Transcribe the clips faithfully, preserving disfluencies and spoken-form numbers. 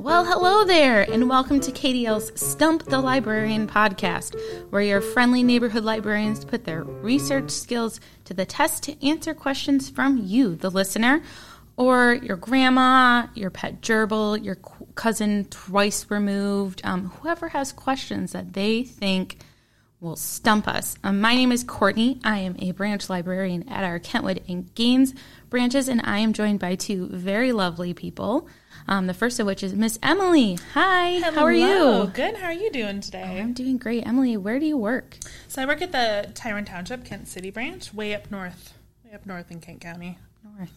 Well, hello there, and welcome to K D L's Stump the Librarian podcast, where your friendly neighborhood librarians put their research skills to the test to answer questions from you, the listener, or your grandma, your pet gerbil, your cousin twice removed, um, whoever has questions that they think will stump us. Um, my name is Courtney. I am a branch librarian at our Kentwood and Gaines branches, and I am joined by two very lovely people. Um, the first of which is Miss Emily. Hi, hello. How are you? Good, how are you doing today? Oh, I'm doing great. Emily, where do you work? So I work at the Tyrone Township, Kent City branch, way up north, way up north in Kent County. North.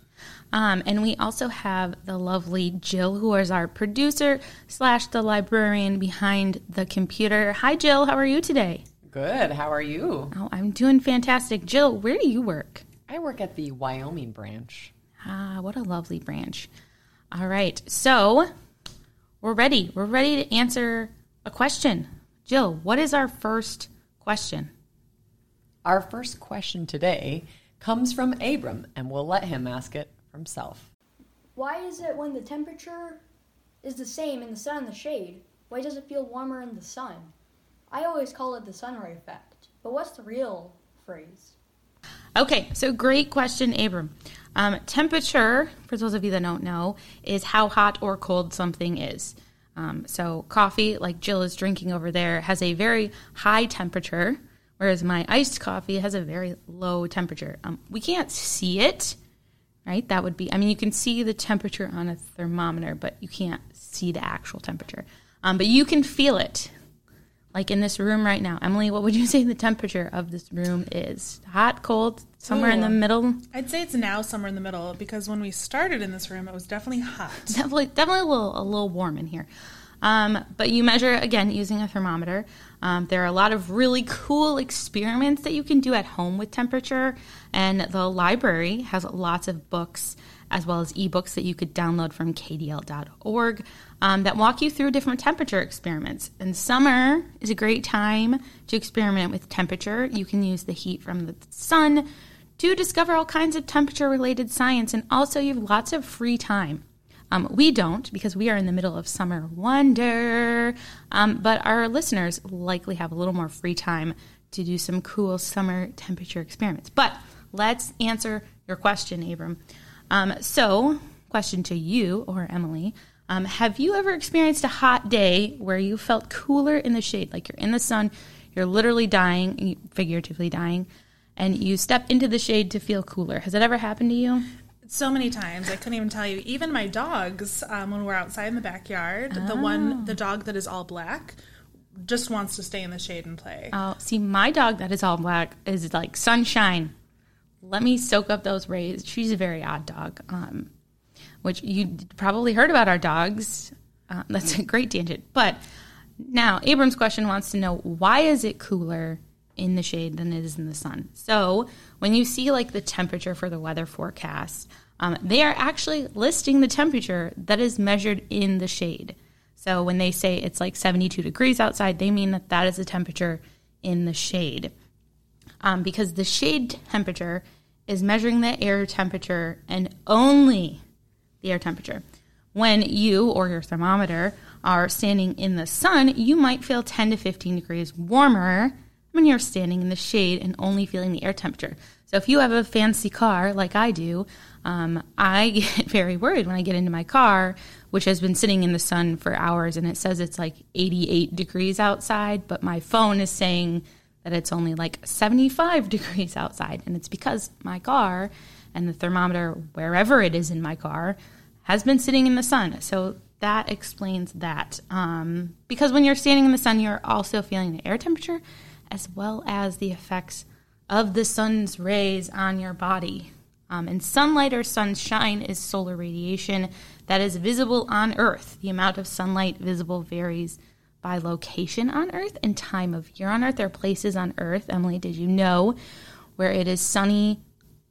Um, and we also have the lovely Jill, who is our producer slash the librarian behind the computer. Hi, Jill, how are you today? Good, how are you? Oh, I'm doing fantastic. Jill, where do you work? I work at the Wyoming branch. Ah, what a lovely branch. All right, so we're ready. We're ready to answer a question. Jill, what is our first question? Our first question today comes from Abram, and we'll let him ask it himself. Why is it when the temperature is the same in the sun and the shade, why does it feel warmer in the sun? I always call it the sun ray effect, but what's the real phrase? Okay, so great question, Abram. Um, temperature, for those of you that don't know, is how hot or cold something is. Um, so coffee, like Jill is drinking over there, has a very high temperature, whereas my iced coffee has a very low temperature. Um, we can't see it, right? That would be, I mean, you can see the temperature on a thermometer, but you can't see the actual temperature. Um, but you can feel it, like in this room right now. Emily, what would you say the temperature of this room is? Hot, cold? Somewhere Ooh. in the middle? I'd say it's now somewhere in the middle, because when we started in this room, it was definitely hot. Definitely definitely a little, a little warm in here. Um, but you measure, again, using a thermometer. Um, there are a lot of really cool experiments that you can do at home with temperature, and the library has lots of books as well as ebooks that you could download from K D L dot org um, that walk you through different temperature experiments. And summer is a great time to experiment with temperature. You can use the heat from the sun to discover all kinds of temperature-related science, and also you have lots of free time. Um, we don't, because we are in the middle of summer wonder, um, but our listeners likely have a little more free time to do some cool summer temperature experiments. But let's answer your question, Abram. Um, so, question to you, or Emily, um, have you ever experienced a hot day where you felt cooler in the shade, like you're in the sun, you're literally dying, figuratively dying, and you step into the shade to feel cooler? Has that ever happened to you? So many times. I couldn't even tell you. Even my dogs, um, when we're outside in the backyard, oh. the one, the dog that is all black just wants to stay in the shade and play. Oh, see, my dog that is all black is like sunshine. Let me soak up those rays. She's a very odd dog, um, which you probably heard about our dogs. Um, that's a great tangent. But now, Abram's question wants to know, why is it cooler in the shade than it is in the sun? So when you see like the temperature for the weather forecast, um, they are actually listing the temperature that is measured in the shade. So when they say it's like seventy-two degrees outside, they mean that that is the temperature in the shade, um, because the shade temperature is measuring the air temperature and only the air temperature. When you or your thermometer are standing in the sun, you might feel ten to fifteen degrees warmer when you're standing in the shade and only feeling the air temperature. So if you have a fancy car like I do, um, I get very worried when I get into my car, which has been sitting in the sun for hours, and it says it's like eighty-eight degrees outside, but my phone is saying that it's only like seventy-five degrees outside. And it's because my car and the thermometer, wherever it is in my car, has been sitting in the sun. So that explains that. Um, because when you're standing in the sun, you're also feeling the air temperature, as well as the effects of the sun's rays on your body. Um, and sunlight or sunshine is solar radiation that is visible on Earth. The amount of sunlight visible varies by location on Earth and time of year on Earth. There are places on Earth, Emily, did you know, where it is sunny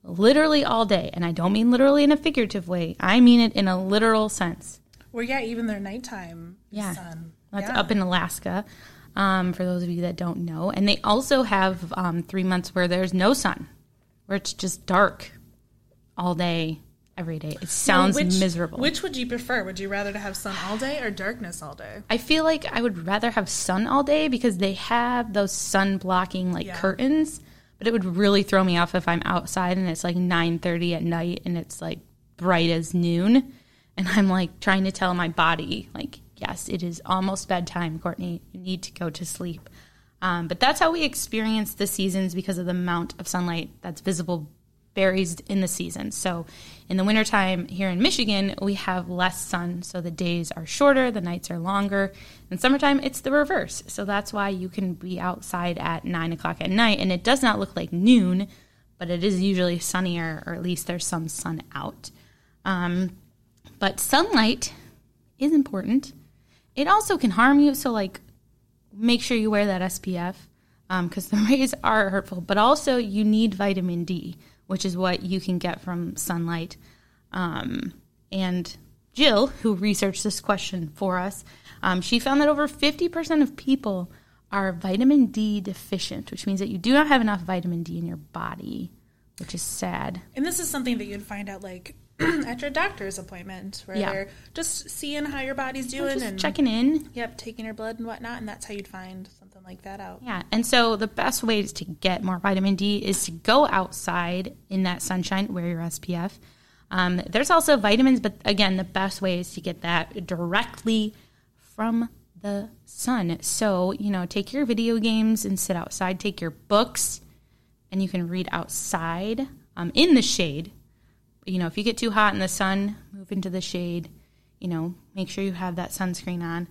literally all day? And I don't mean literally in a figurative way. I mean it in a literal sense. Well, yeah, even their nighttime yeah. sun. That's yeah. up in Alaska. Um, for those of you that don't know. And they also have um, three months where there's no sun, where it's just dark all day, every day. It sounds no, which, miserable. Which would you prefer? Would you rather to have sun all day or darkness all day? I feel like I would rather have sun all day because they have those sun blocking like yeah. curtains, but it would really throw me off if I'm outside and it's like nine thirty at night and it's like bright as noon and I'm like trying to tell my body like, yes, it is almost bedtime, Courtney. You need to go to sleep. Um, but that's how we experience the seasons because of the amount of sunlight that's visible varies in the season. So in the wintertime here in Michigan, we have less sun, so the days are shorter, the nights are longer. In summertime, it's the reverse. So that's why you can be outside at nine o'clock at night, and it does not look like noon, but it is usually sunnier, or at least there's some sun out. Um, but sunlight is important. It also can harm you, so like make sure you wear that S P F because um, the rays are hurtful, but also you need vitamin D, which is what you can get from sunlight. Um, and Jill, who researched this question for us, um, she found that over fifty percent of people are vitamin D deficient, which means that you do not have enough vitamin D in your body, which is sad. And this is something that you'd find out, like, at your doctor's appointment, where yeah. they're just seeing how your body's doing. Just and checking in. Yep, taking your blood and whatnot, and that's how you'd find something like that out. Yeah, and so the best way to get more vitamin D is to go outside in that sunshine, wear your S P F. Um, there's also vitamins, but again, the best way is to get that directly from the sun. So, you know, take your video games and sit outside. Take your books, and you can read outside um, in the shade. You know, if you get too hot in the sun, move into the shade, you know, make sure you have that sunscreen on.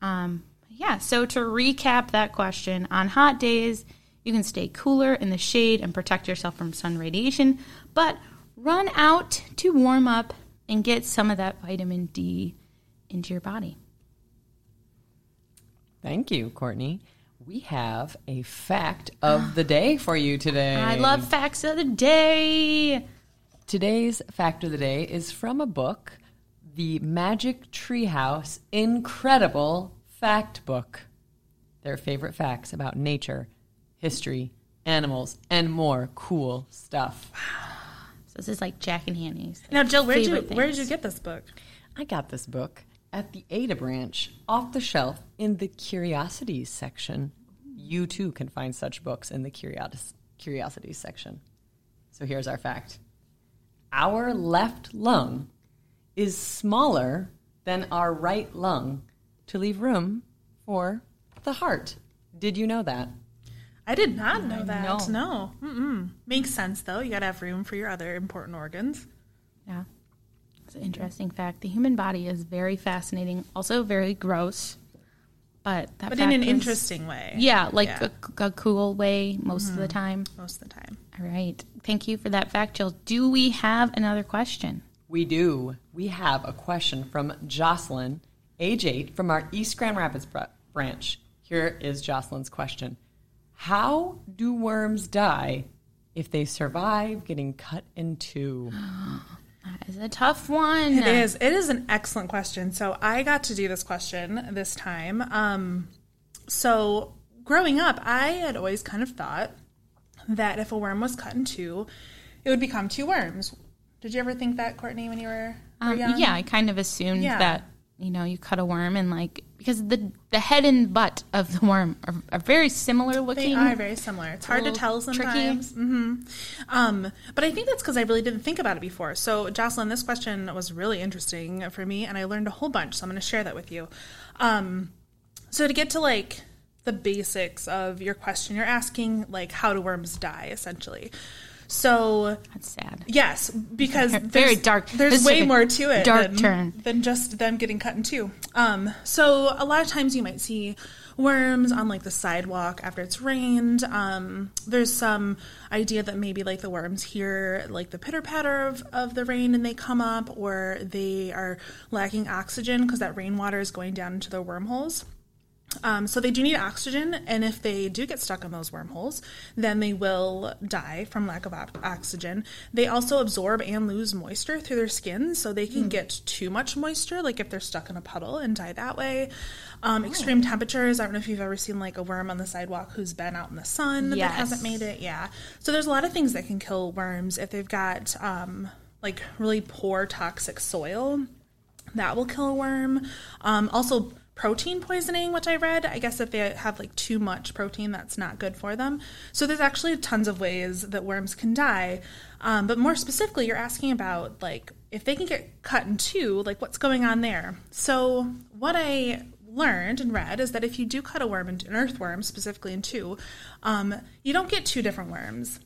Um, yeah, so to recap that question, on hot days, you can stay cooler in the shade and protect yourself from sun radiation, but run out to warm up and get some of that vitamin D into your body. Thank you, Courtney. We have a fact of the day for you today. I love facts of the day. Today's fact of the day is from a book, The Magic Tree House Incredible Fact Book. Their favorite facts about nature, history, animals, and more cool stuff. So this is like Jack and Hanny's. Now, Jill, where did you where did you get this book? I got this book at the Ada branch, off the shelf in the Curiosities section. You too can find such books in the Curios- Curiosities section. So here's our fact. Our left lung is smaller than our right lung to leave room for the heart. Did you know that? I did not know I that. Know. No. Mm-mm. Makes sense, though. You got to have room for your other important organs. Yeah. It's an interesting fact. The human body is very fascinating, also very gross. But that but in an is, interesting way. Yeah, like yeah. A, a cool way most mm-hmm. of the time. Most of the time. All right. Thank you for that fact, Jill. Do we have another question? We do. We have a question from Jocelyn, age eight, from our East Grand Rapids branch. Here is Jocelyn's question. How do worms die if they survive getting cut in two? That is a tough one. It is. It is an excellent question. So I got to do this question this time. Um, so growing up, I had always kind of thought that if a worm was cut in two, it would become two worms. Did you ever think that, Courtney, when you were, were um, young? Yeah, I kind of assumed yeah. that, you know, you cut a worm and like, because the the head and butt of the worm are, are very similar looking. They are very similar. It's, it's hard to tell sometimes. Mm-hmm. Um, but I think that's because I really didn't think about it before. So, Jocelyn, this question was really interesting for me, and I learned a whole bunch, so I'm going to share that with you. Um, so to get to, like, the basics of your question, you're asking, like, how do worms die, essentially? So that's sad. Yes, because very dark. There's this way like more to it dark than, turn. than just them getting cut in two. Um, so a lot of times you might see worms on like the sidewalk after it's rained. Um, there's some idea that maybe like the worms hear like the pitter patter of, of the rain and they come up, or they are lacking oxygen because that rainwater is going down into their wormholes. Um, so they do need oxygen, and if they do get stuck in those wormholes, then they will die from lack of op- oxygen. They also absorb and lose moisture through their skin, so they can mm. get too much moisture, like if they're stuck in a puddle, and die that way. Um, oh. Extreme temperatures. I don't know if you've ever seen like a worm on the sidewalk who's been out in the sun yes. that hasn't made it. Yeah. So there's a lot of things that can kill worms if they've got um, like really poor toxic soil, that will kill a worm. Um, also protein poisoning, which I read, I guess if they have like too much protein, that's not good for them. So there's actually tons of ways that worms can die. Um, but more specifically, you're asking about like if they can get cut in two, like what's going on there? So what I learned and read is that if you do cut a worm, an earthworm specifically in two, um, you don't get two different worms.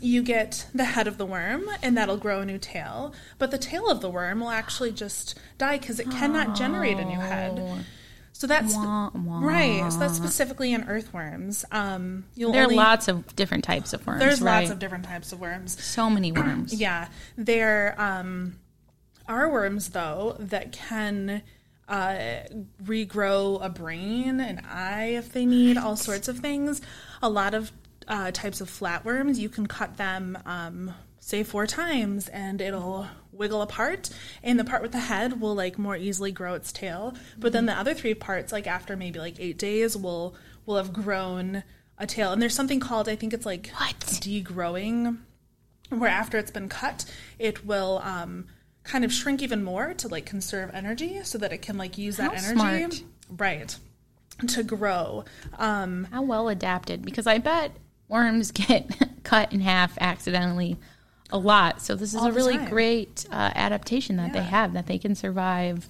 You get the head of the worm, and that'll grow a new tail. But the tail of the worm will actually just die because it cannot oh. generate a new head. So that's wah, wah. right. So that's specifically in earthworms. Um, you'll there only, are lots of different types of worms. There's right? lots of different types of worms. So many worms. yeah, there um, are worms though that can uh, regrow a brain, an eye if they need, all sorts of things. A lot of Uh, types of flatworms, you can cut them, um, say, four times, and it'll wiggle apart, and the part with the head will, like, more easily grow its tail, but mm-hmm. then the other three parts, like, after maybe, like, eight days will will have grown a tail, and there's something called, I think it's, like, what? degrowing, where after it's been cut, it will um, kind of shrink even more to, like, conserve energy so that it can, like, use that How energy. Smart. Right. To grow. Um, How well adapted, because I bet worms get cut in half accidentally a lot. So this is a really time. great uh, adaptation that yeah. they have, that they can survive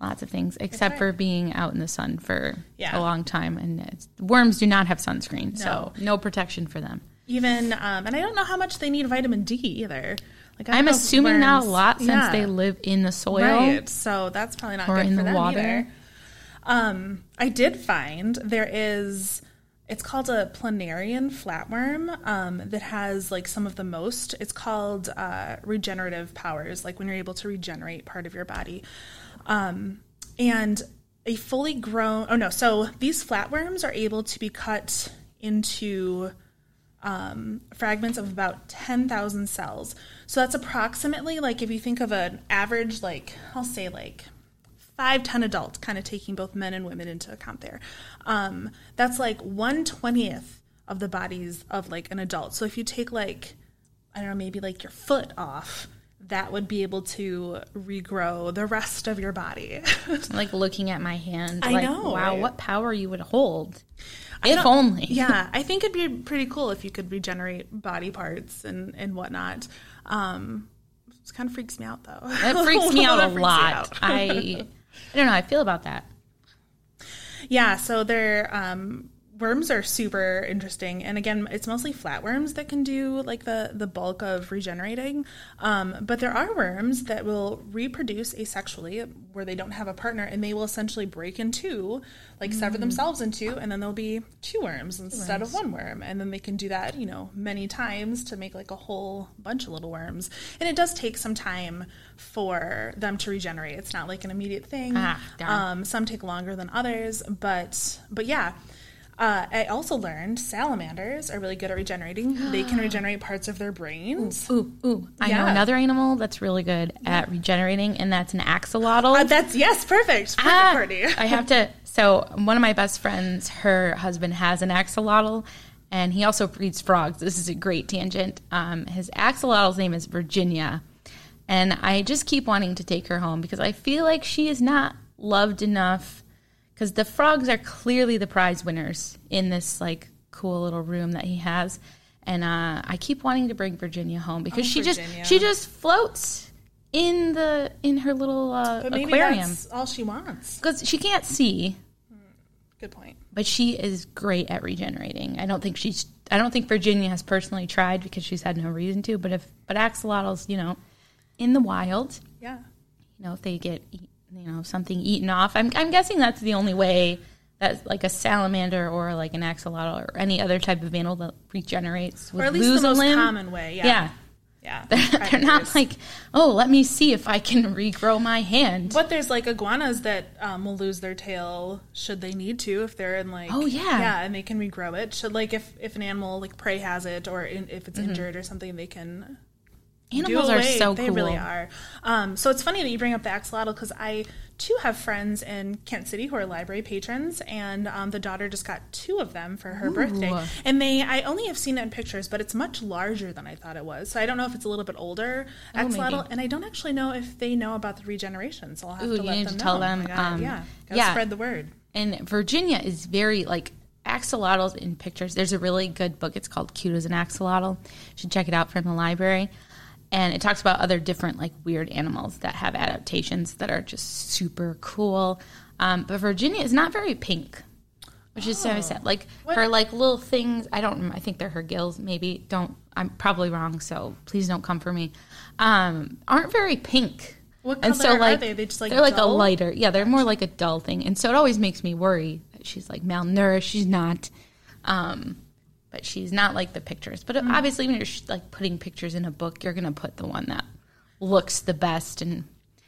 lots of things, except right. for being out in the sun for yeah. a long time. And it's, worms do not have sunscreen, no. so no protection for them. Even, um, and I don't know how much they need vitamin D either. Like I'm assuming worms, not a lot since yeah. they live in the soil. Right, so that's probably not good for them either. Or in the water. Um, I did find there is... It's called a planarian flatworm um, that has, like, some of the most. It's called uh, regenerative powers, like when you're able to regenerate part of your body. Um, and a fully grown – oh, no. So these flatworms are able to be cut into um, fragments of about ten thousand cells. So that's approximately, like, if you think of an average, like, I'll say, like – Five, ten adults, kind of taking both men and women into account there. Um, that's like one twentieth of the bodies of like an adult. So if you take like, I don't know, maybe like your foot off, that would be able to regrow the rest of your body. Like looking at my hand. I like, know. Wow, right? What power you would hold. If only. Yeah, I think it'd be pretty cool if you could regenerate body parts and, and whatnot. Um, it kind of freaks me out though. That freaks me out a lot. I... I don't know how I feel about that. Yeah, so they're, um, worms are super interesting. And again, it's mostly flatworms that can do like the, the bulk of regenerating. Um, but there are worms that will reproduce asexually where they don't have a partner, and they will essentially break in two, like mm. sever themselves in two, and then there'll be two worms instead worms. of one worm. And then they can do that, you know, many times to make like a whole bunch of little worms. And it does take some time for them to regenerate. It's not like an immediate thing. Ah, um, some take longer than others, but but yeah. Uh, I also learned salamanders are really good at regenerating. They can regenerate parts of their brains. Ooh, ooh, ooh. I yeah. know another animal that's really good at regenerating, and that's an axolotl. Uh, that's, yes, perfect. Perfect, ah, Courtney. I have to, so one of my best friends, her husband has an axolotl, and he also breeds frogs. This is a great tangent. Um, his axolotl's name is Virginia, and I just keep wanting to take her home because I feel like she is not loved enough. Because the frogs are clearly the prize winners in this, like, cool little room that he has. And uh, I keep wanting to bring Virginia home because oh, she Virginia. just she just floats in the in her little uh, but maybe aquarium. That's all she wants. Because she can't see. Good point. But she is great at regenerating. I don't think she's I don't think Virginia has personally tried because she's had no reason to. But if but axolotls, you know, in the wild, yeah, you know, if they get eaten. You know, something eaten off. I'm I'm guessing that's the only way that like a salamander or like an axolotl or any other type of animal that regenerates would or at least lose the most a limb. common way. Yeah, yeah. yeah. They're, they're not like, oh, let me see if I can regrow my hand. But there's like iguanas that um, will lose their tail should they need to if they're in like oh yeah yeah and they can regrow it. Should like if if an animal like prey has it or in, if it's mm-hmm. injured or something they can. Animals are so cool. They really are. Um, so it's funny that you bring up the axolotl because I, too, have friends in Kent City who are library patrons, and um, the daughter just got two of them for her Ooh. birthday. And they, I only have seen it in pictures, but it's much larger than I thought it was. So I don't know if it's a little bit older axolotl, oh, and I don't actually know if they know about the regeneration, so I'll have Ooh, to let them know. You need to tell them. Oh, um, yeah, gotta yeah. spread the word. And Virginia is very, like, axolotls in pictures. There's a really good book. It's called Cute as an Axolotl. You should check it out from the library. And it talks about other different, like, weird animals that have adaptations that are just super cool. Um, but Virginia is not very pink, which is oh. so sad. Like, what? Her, like, little things, I don't I think they're her gills, maybe. Don't, I'm probably wrong, so please don't come for me. Um, aren't very pink. What color and so, like, are they? They just, like, they're, dull? Like, a lighter. Yeah, they're more like a dull thing. And so it always makes me worry. She's, like, malnourished. She's not. Um But she's not like the pictures. But mm. obviously when you're like putting pictures in a book, you're going to put the one that looks the best. And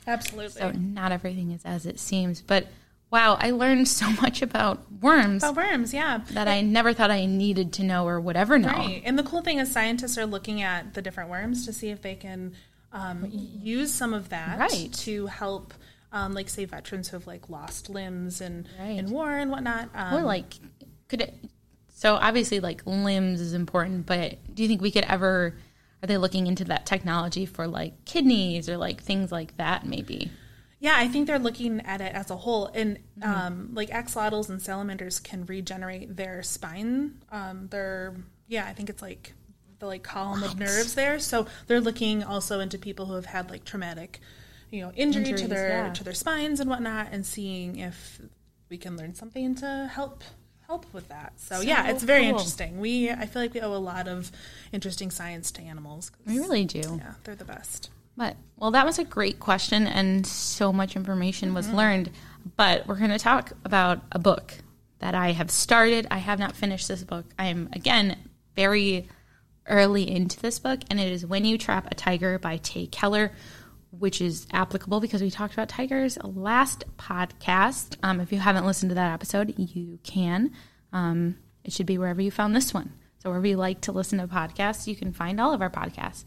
Absolutely. So not everything is as it seems. But, wow, I learned so much about worms. About worms, yeah. That I never thought I needed to know or would ever know. Right. And the cool thing is scientists are looking at the different worms to see if they can um, use some of that right. to help, um, like, say, veterans who have, like, lost limbs in, right. in war and whatnot. Um, or, like, could it... So obviously, like, limbs is important, but do you think we could ever, are they looking into that technology for, like, kidneys or, like, things like that maybe? Yeah, I think they're looking at it as a whole. And, mm-hmm. um, like, axolotls and salamanders can regenerate their spine. Um, their, yeah, I think it's, like, the, like, column what? of nerves there. So they're looking also into people who have had, like, traumatic, you know, injury Injuries, to their yeah. to their spines and whatnot, and seeing if we can learn something to help help with that. So, so yeah, it's very cool. interesting. We I feel like we owe a lot of interesting science to animals. We really do. Yeah, they're the best. But, well, that was a great question, and so much information mm-hmm. was learned. But we're going to talk about a book that I have started. I have not finished this book. I am, again, very early into this book, and it is When You Trap a Tiger by Tay Keller, which is applicable because we talked about tigers last podcast. Um, if you haven't listened to that episode, you can. Um, it should be wherever you found this one. So wherever you like to listen to podcasts, you can find all of our podcasts.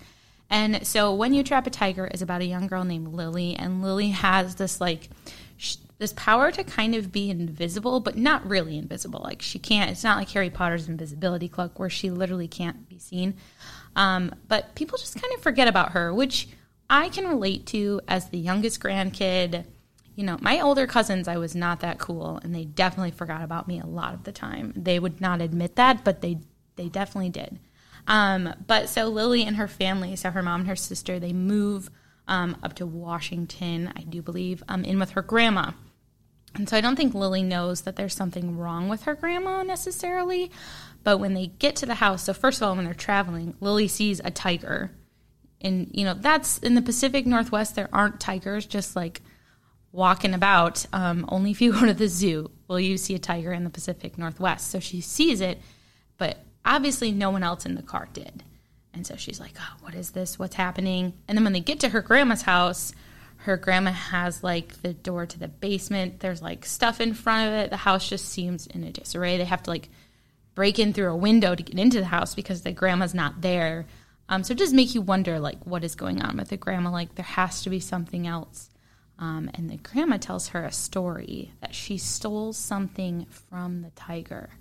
And so When You Trap a Tiger is about a young girl named Lily, and Lily has this, like, sh- this power to kind of be invisible, but not really invisible. Like, she can't, it's not like Harry Potter's invisibility cloak where she literally can't be seen. Um, but people just kind of forget about her, which I can relate to as the youngest grandkid. You know, my older cousins, I was not that cool, and they definitely forgot about me a lot of the time. They would not admit that, but they they definitely did. Um, but so Lily and her family, so her mom and her sister, they move um, up to Washington, I do believe, um, in with her grandma. And so I don't think Lily knows that there's something wrong with her grandma necessarily, but when they get to the house, so first of all, when they're traveling, Lily sees a tiger. And, you know, that's in the Pacific Northwest, there aren't tigers just, like, walking about. Um, only if you go to the zoo will you see a tiger in the Pacific Northwest. So she sees it, but obviously no one else in the car did. And so she's like, oh, what is this? What's happening? And then when they get to her grandma's house, her grandma has, like, the door to the basement. There's, like, stuff in front of it. The house just seems in a disarray. They have to, like, break in through a window to get into the house because the grandma's not there. Um, so it does make you wonder, like, what is going on with the grandma? Like, there has to be something else. Um, and the grandma tells her a story that she stole something from the tiger.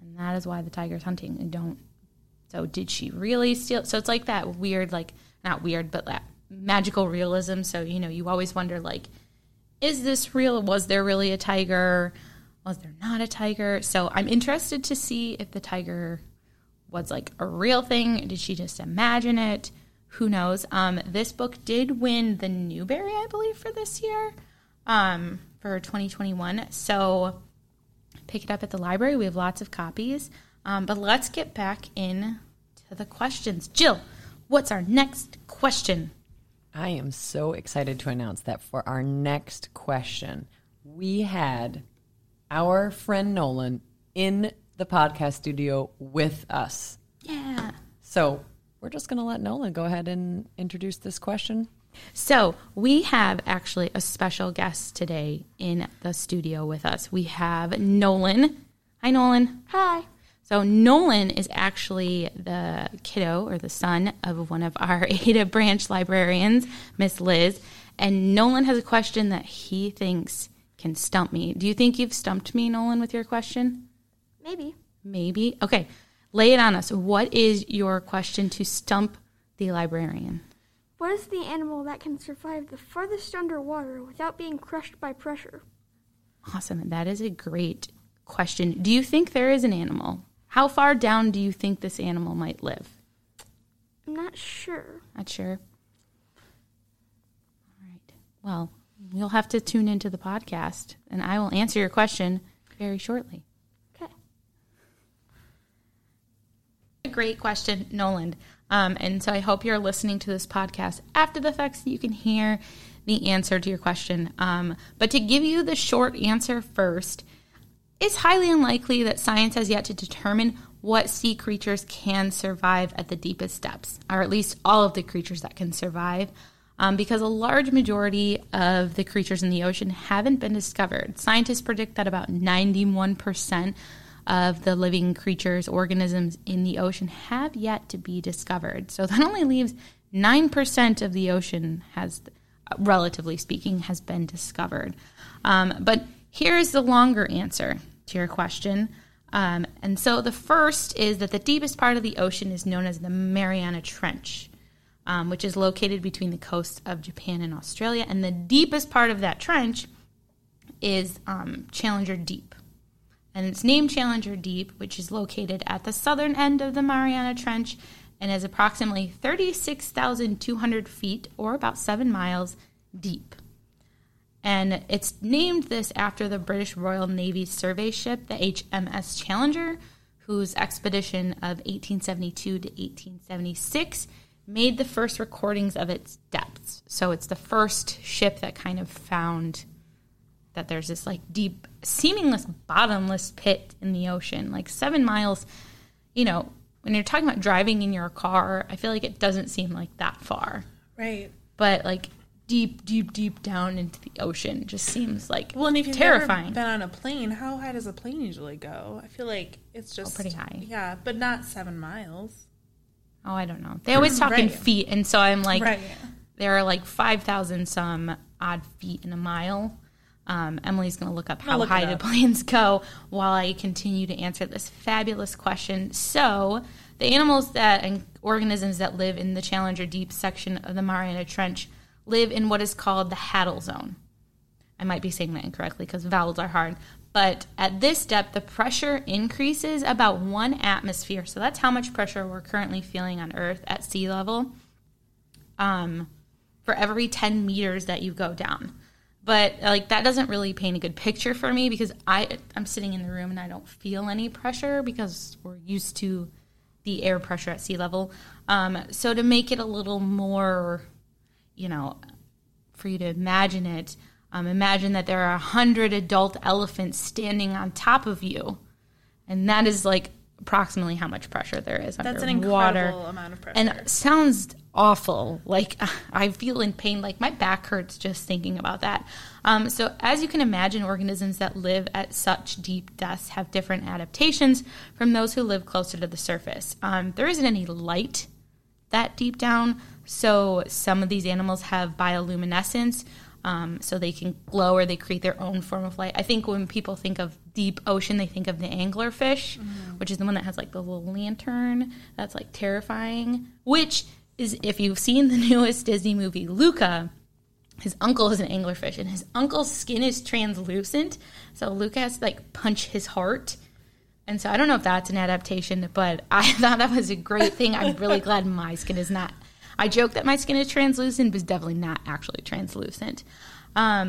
And that is why the tiger's hunting. And don't. So did she really steal? So it's like that weird, like, not weird, but that magical realism. So, you know, you always wonder, like, is this real? Was there really a tiger? Was there not a tiger? So I'm interested to see if the tiger was, like, a real thing. Did she just imagine it? Who knows? Um, this book did win the Newbery, I believe, for this year, um, for twenty twenty-one. So pick it up at the library. We have lots of copies. Um, but let's get back in to the questions. Jill, what's our next question? I am so excited to announce that for our next question, we had our friend Nolan in the podcast studio with us. Yeah. So we're just going to let Nolan go ahead and introduce this question. So we have actually a special guest today in the studio with us. We have Nolan. Hi, Nolan. Hi. So Nolan is actually the kiddo or the son of one of our Ada branch librarians, Miss Liz. And Nolan has a question that he thinks can stump me. Do you think you've stumped me, Nolan, with your question? Maybe. Maybe. Okay. Lay it on us. What is your question to stump the librarian? What is the animal that can survive the furthest underwater without being crushed by pressure? Awesome. That is a great question. Do you think there is an animal? How far down do you think this animal might live? I'm not sure. Not sure. Well, you'll have to tune into the podcast, and I will answer your question very shortly. Okay. A great question, Nolan. Um, and so I hope you're listening to this podcast after the fact so you can hear the answer to your question. Um, but to give you the short answer first, it's highly unlikely that science has yet to determine what sea creatures can survive at the deepest depths, or at least all of the creatures that can survive. Um, because a large majority of the creatures in the ocean haven't been discovered. Scientists predict that about ninety-one percent of the living creatures, organisms in the ocean have yet to be discovered. So that only leaves nine percent of the ocean has, relatively speaking, has been discovered. Um, but here is the longer answer to your question. Um, and so the first is that the deepest part of the ocean is known as the Mariana Trench. Um, which is located between the coasts of Japan and Australia. And the deepest part of that trench is um, Challenger Deep. And it's named Challenger Deep, which is located at the southern end of the Mariana Trench and is approximately thirty-six thousand two hundred feet, or about seven miles, deep. And it's named this after the British Royal Navy survey ship, the H M S Challenger, whose expedition of eighteen seventy-two to eighteen seventy-six made the first recordings of its depths. So it's the first ship that kind of found that there's this like deep, seamless, bottomless pit in the ocean, like seven miles. You know, when you're talking about driving in your car, I feel like it doesn't seem like that far. Right. But like deep, deep, deep down into the ocean just seems like terrifying. Well, and if you've terrifying. never been on a plane, how high does a plane usually go? I feel like it's just... Oh, pretty high. Yeah, but not seven miles. Oh, I don't know. They always talk right. in feet, and so I'm like, right. there are like five thousand some odd feet in a mile. Um, Emily's going to look up how high do planes go while I continue to answer this fabulous question. So the animals that and organisms that live in the Challenger Deep section of the Mariana Trench live in what is called the Hadal Zone. I might be saying that incorrectly because vowels are hard. But at this depth, the pressure increases about one atmosphere. So that's how much pressure we're currently feeling on Earth at sea level um, for every ten meters that you go down. But like that doesn't really paint a good picture for me because I, I'm sitting in the room and I don't feel any pressure because we're used to the air pressure at sea level. Um, so to make it a little more, you know, for you to imagine it, Um, imagine that there are a hundred adult elephants standing on top of you, and that is like approximately how much pressure there is under water. That's an incredible amount of pressure. And it sounds awful. Like I feel in pain. Like my back hurts just thinking about that. Um, so as you can imagine, organisms that live at such deep depths have different adaptations from those who live closer to the surface. Um, there isn't any light that deep down, so some of these animals have bioluminescence. Um, so they can glow or they create their own form of light. I think when people think of deep ocean, they think of the anglerfish, mm-hmm. which is the one that has like the little lantern. That's like terrifying, which is if you've seen the newest Disney movie, Luca, his uncle is an anglerfish and his uncle's skin is translucent. So Luca has to like punch his heart. And so I don't know if that's an adaptation, but I thought that was a great thing. I'm really glad my skin is not. I joke that my skin is translucent, but it's definitely not actually translucent. Um,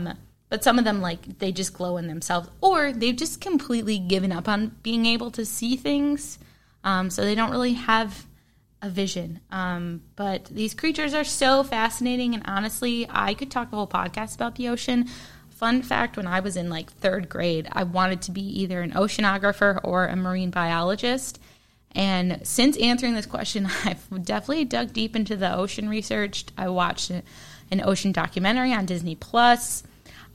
but some of them, like, they just glow in themselves. Or they've just completely given up on being able to see things. Um, so they don't really have a vision. Um, but these creatures are so fascinating. And honestly, I could talk a whole podcast about the ocean. Fun fact, when I was in, like, third grade, I wanted to be either an oceanographer or a marine biologist. And since answering this question, I've definitely dug deep into the ocean research. I watched an ocean documentary on Disney Plus.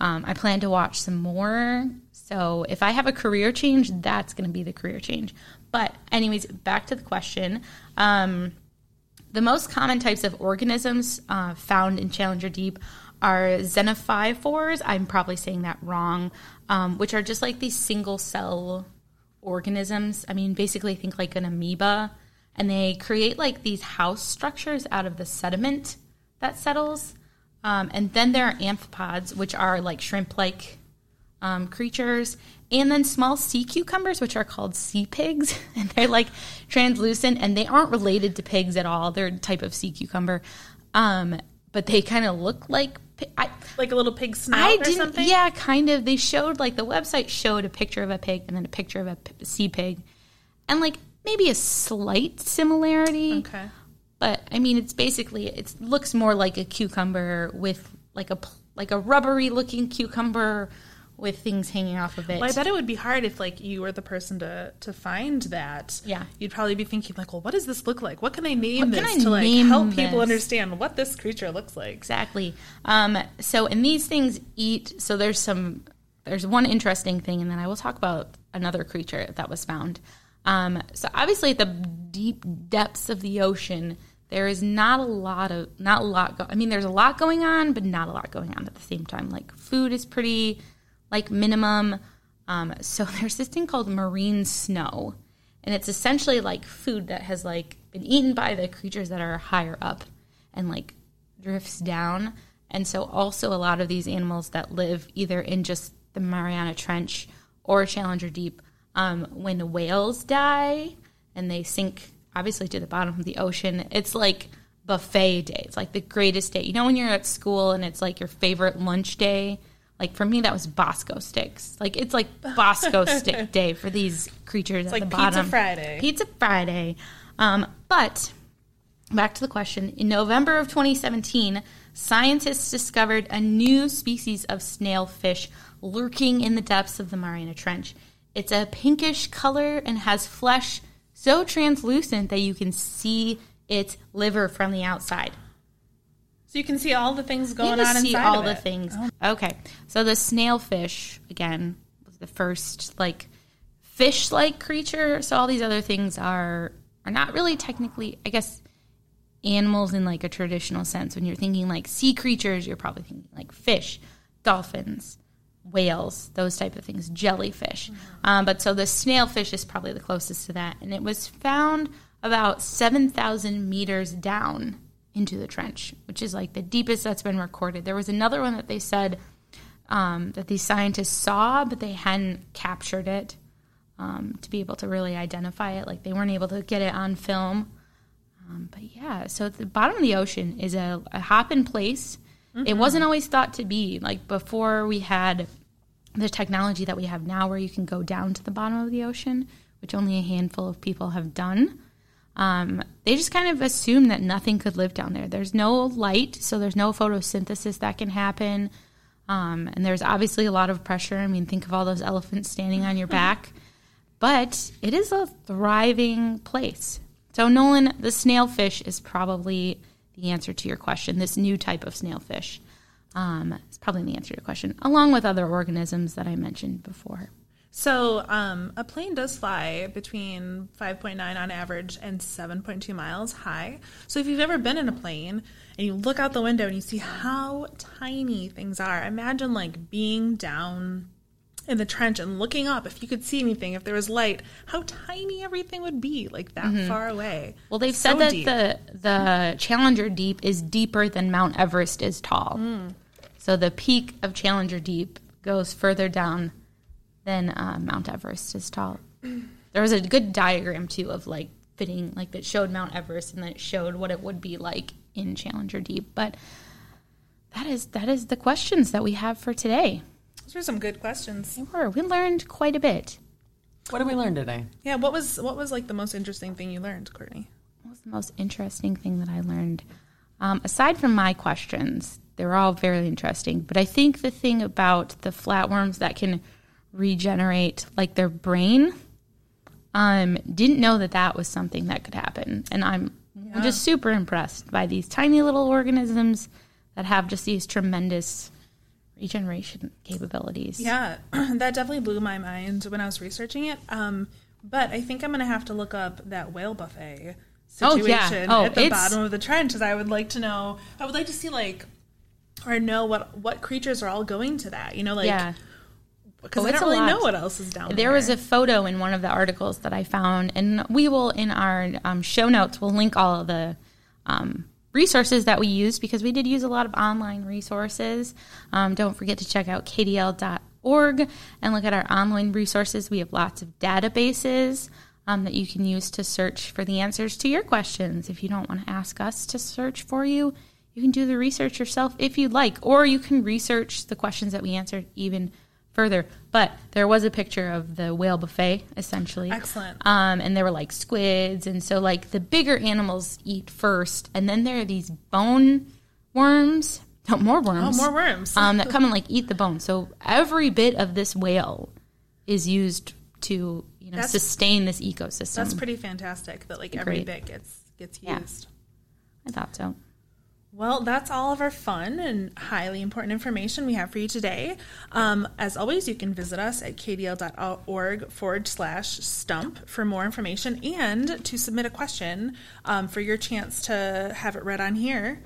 Um, I plan to watch some more. So if I have a career change, that's going to be the career change. But anyways, back to the question. Um, the most common types of organisms uh, found in Challenger Deep are xenophyophores. I'm probably saying that wrong, um, which are just like these single cell organisms. I mean, basically think like an amoeba. And they create like these house structures out of the sediment that settles. Um, and then there are amphipods, which are like shrimp-like um, creatures. And then small sea cucumbers, which are called sea pigs. And they're like translucent, and they aren't related to pigs at all. They're a type of sea cucumber. Um, but they kind of look like I, like a little pig snout or something? Yeah, kind of. They showed, like the website showed a picture of a pig and then a picture of a p- sea pig. And like maybe a slight similarity. Okay. But, I mean, it's basically, it looks more like a cucumber with, like a like a rubbery-looking cucumber with things hanging off of it. Well, I bet it would be hard if, like, you were the person to, to find that. Yeah. You'd probably be thinking, like, well, what does this look like? What can I name this to, like, help people understand what this creature looks like? Exactly. Um, so, and these things eat, so there's some, there's one interesting thing, and then I will talk about another creature that was found. Um, so obviously at the deep depths of the ocean, there is not a lot of, not a lot, go- I mean, there's a lot going on, but not a lot going on at the same time. Like food is pretty, like minimum. Um, so there's this thing called marine snow, and it's essentially like food that has like been eaten by the creatures that are higher up and like drifts down. And so also a lot of these animals that live either in just the Mariana Trench or Challenger Deep. Um, when whales die and they sink, obviously, to the bottom of the ocean, it's like buffet day. It's like the greatest day. You know when you're at school and it's like your favorite lunch day? Like, for me, that was Bosco sticks. Like, it's like Bosco stick day for these creatures it's at like the bottom. Pizza Friday. Pizza Friday. Um, but back to the question. In November of twenty seventeen, scientists discovered a new species of snailfish lurking in the depths of the Mariana Trench. It's a pinkish color and has flesh so translucent that you can see its liver from the outside. So you can see all the things going on inside of it. You can see all the things. Oh. Okay. So the snailfish, again, was the first, like, fish-like creature. So all these other things are, are not really technically, I guess, animals in, like, a traditional sense. When you're thinking, like, sea creatures, you're probably thinking, like, fish, dolphins, whales, those type of things, jellyfish. Mm-hmm. Um, but so the snailfish is probably the closest to that. And it was found about seven thousand meters down into the trench, which is like the deepest that's been recorded. There was another one that they said um, that these scientists saw, but they hadn't captured it um, to be able to really identify it. Like they weren't able to get it on film. Um, but yeah, so at the bottom of the ocean is a, a hop in place. It wasn't always thought to be, like, before we had the technology that we have now where you can go down to the bottom of the ocean, which only a handful of people have done. Um, they just kind of assumed that nothing could live down there. There's no light, so there's no photosynthesis that can happen. Um, and there's obviously a lot of pressure. I mean, think of all those elephants standing on your back. But it is a thriving place. So, Nolan, the snailfish is probably the answer to your question. This new type of snailfish um, is probably the answer to your question, along with other organisms that I mentioned before. So um, a plane does fly between five point nine on average and seven point two miles high. So if you've ever been in a plane and you look out the window and you see how tiny things are, imagine like being down in the trench and looking up, if you could see anything, if there was light, how tiny everything would be, like that mm-hmm. far away. Well, they've so said that deep. the the Challenger Deep is deeper than Mount Everest is tall. Mm. So the peak of Challenger Deep goes further down than uh, Mount Everest is tall. There was a good diagram, too, of like fitting, like that showed Mount Everest and then it showed what it would be like in Challenger Deep. But that is that is the questions that we have for today. Those were some good questions. They were. We learned quite a bit. What did we learn today? Yeah, what was what was like the most interesting thing you learned, Courtney? What was the most interesting thing that I learned? Um, aside from my questions, they were all very interesting. But I think the thing about the flatworms that can regenerate, like their brain, um, didn't know that that was something that could happen. And I'm yeah. just super impressed by these tiny little organisms that have just these tremendous regeneration capabilities. Yeah, that definitely blew my mind when I was researching it. Um, but I think I'm going to have to look up that whale buffet situation oh, yeah. oh, at the bottom of the trench, because I would like to know, I would like to see, like, or know what, what creatures are all going to that, you know, like, yeah. Because oh, I don't really lot. know what else is down there. There was a photo in one of the articles that I found, and we will, in our um, show notes, we'll link all of the um, resources that we used, because we did use a lot of online resources. Um, don't forget to check out K D L dot org and look at our online resources. We have lots of databases um, that you can use to search for the answers to your questions. If you don't want to ask us to search for you, you can do the research yourself if you'd like, or you can research the questions that we answered even further. But there was a picture of the whale buffet, essentially. Excellent. Um, and there were, like, squids. And so, like, the bigger animals eat first. And then there are these bone worms. No, more worms. Oh, more worms. Um, that come and, like, eat the bone. So every bit of this whale is used to, you know, that's, sustain this ecosystem. That's pretty fantastic that, like, every Great. bit gets, gets used. Yeah, I thought so. Well, that's all of our fun and highly important information we have for you today. Um, as always, you can visit us at kdl.org forward slash stump for more information and to submit a question um, for your chance to have it read on here.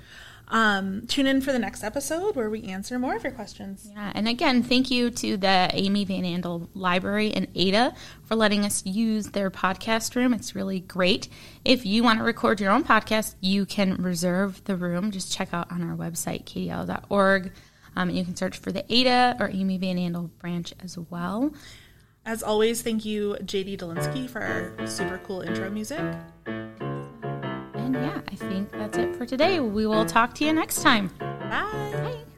Um, tune in for the next episode where we answer more of your questions. Yeah, and again, thank you to the Amy Van Andel Library and Ada for letting us use their podcast room. It's really great. If you want to record your own podcast, you can reserve the room. Just check out on our website, k d l dot org. Um, and you can search for the Ada or Amy Van Andel branch as well. As always, thank you, J D Delinsky, for our super cool intro music. Yeah, I think that's it for today. We will talk to you next time. Bye. Bye.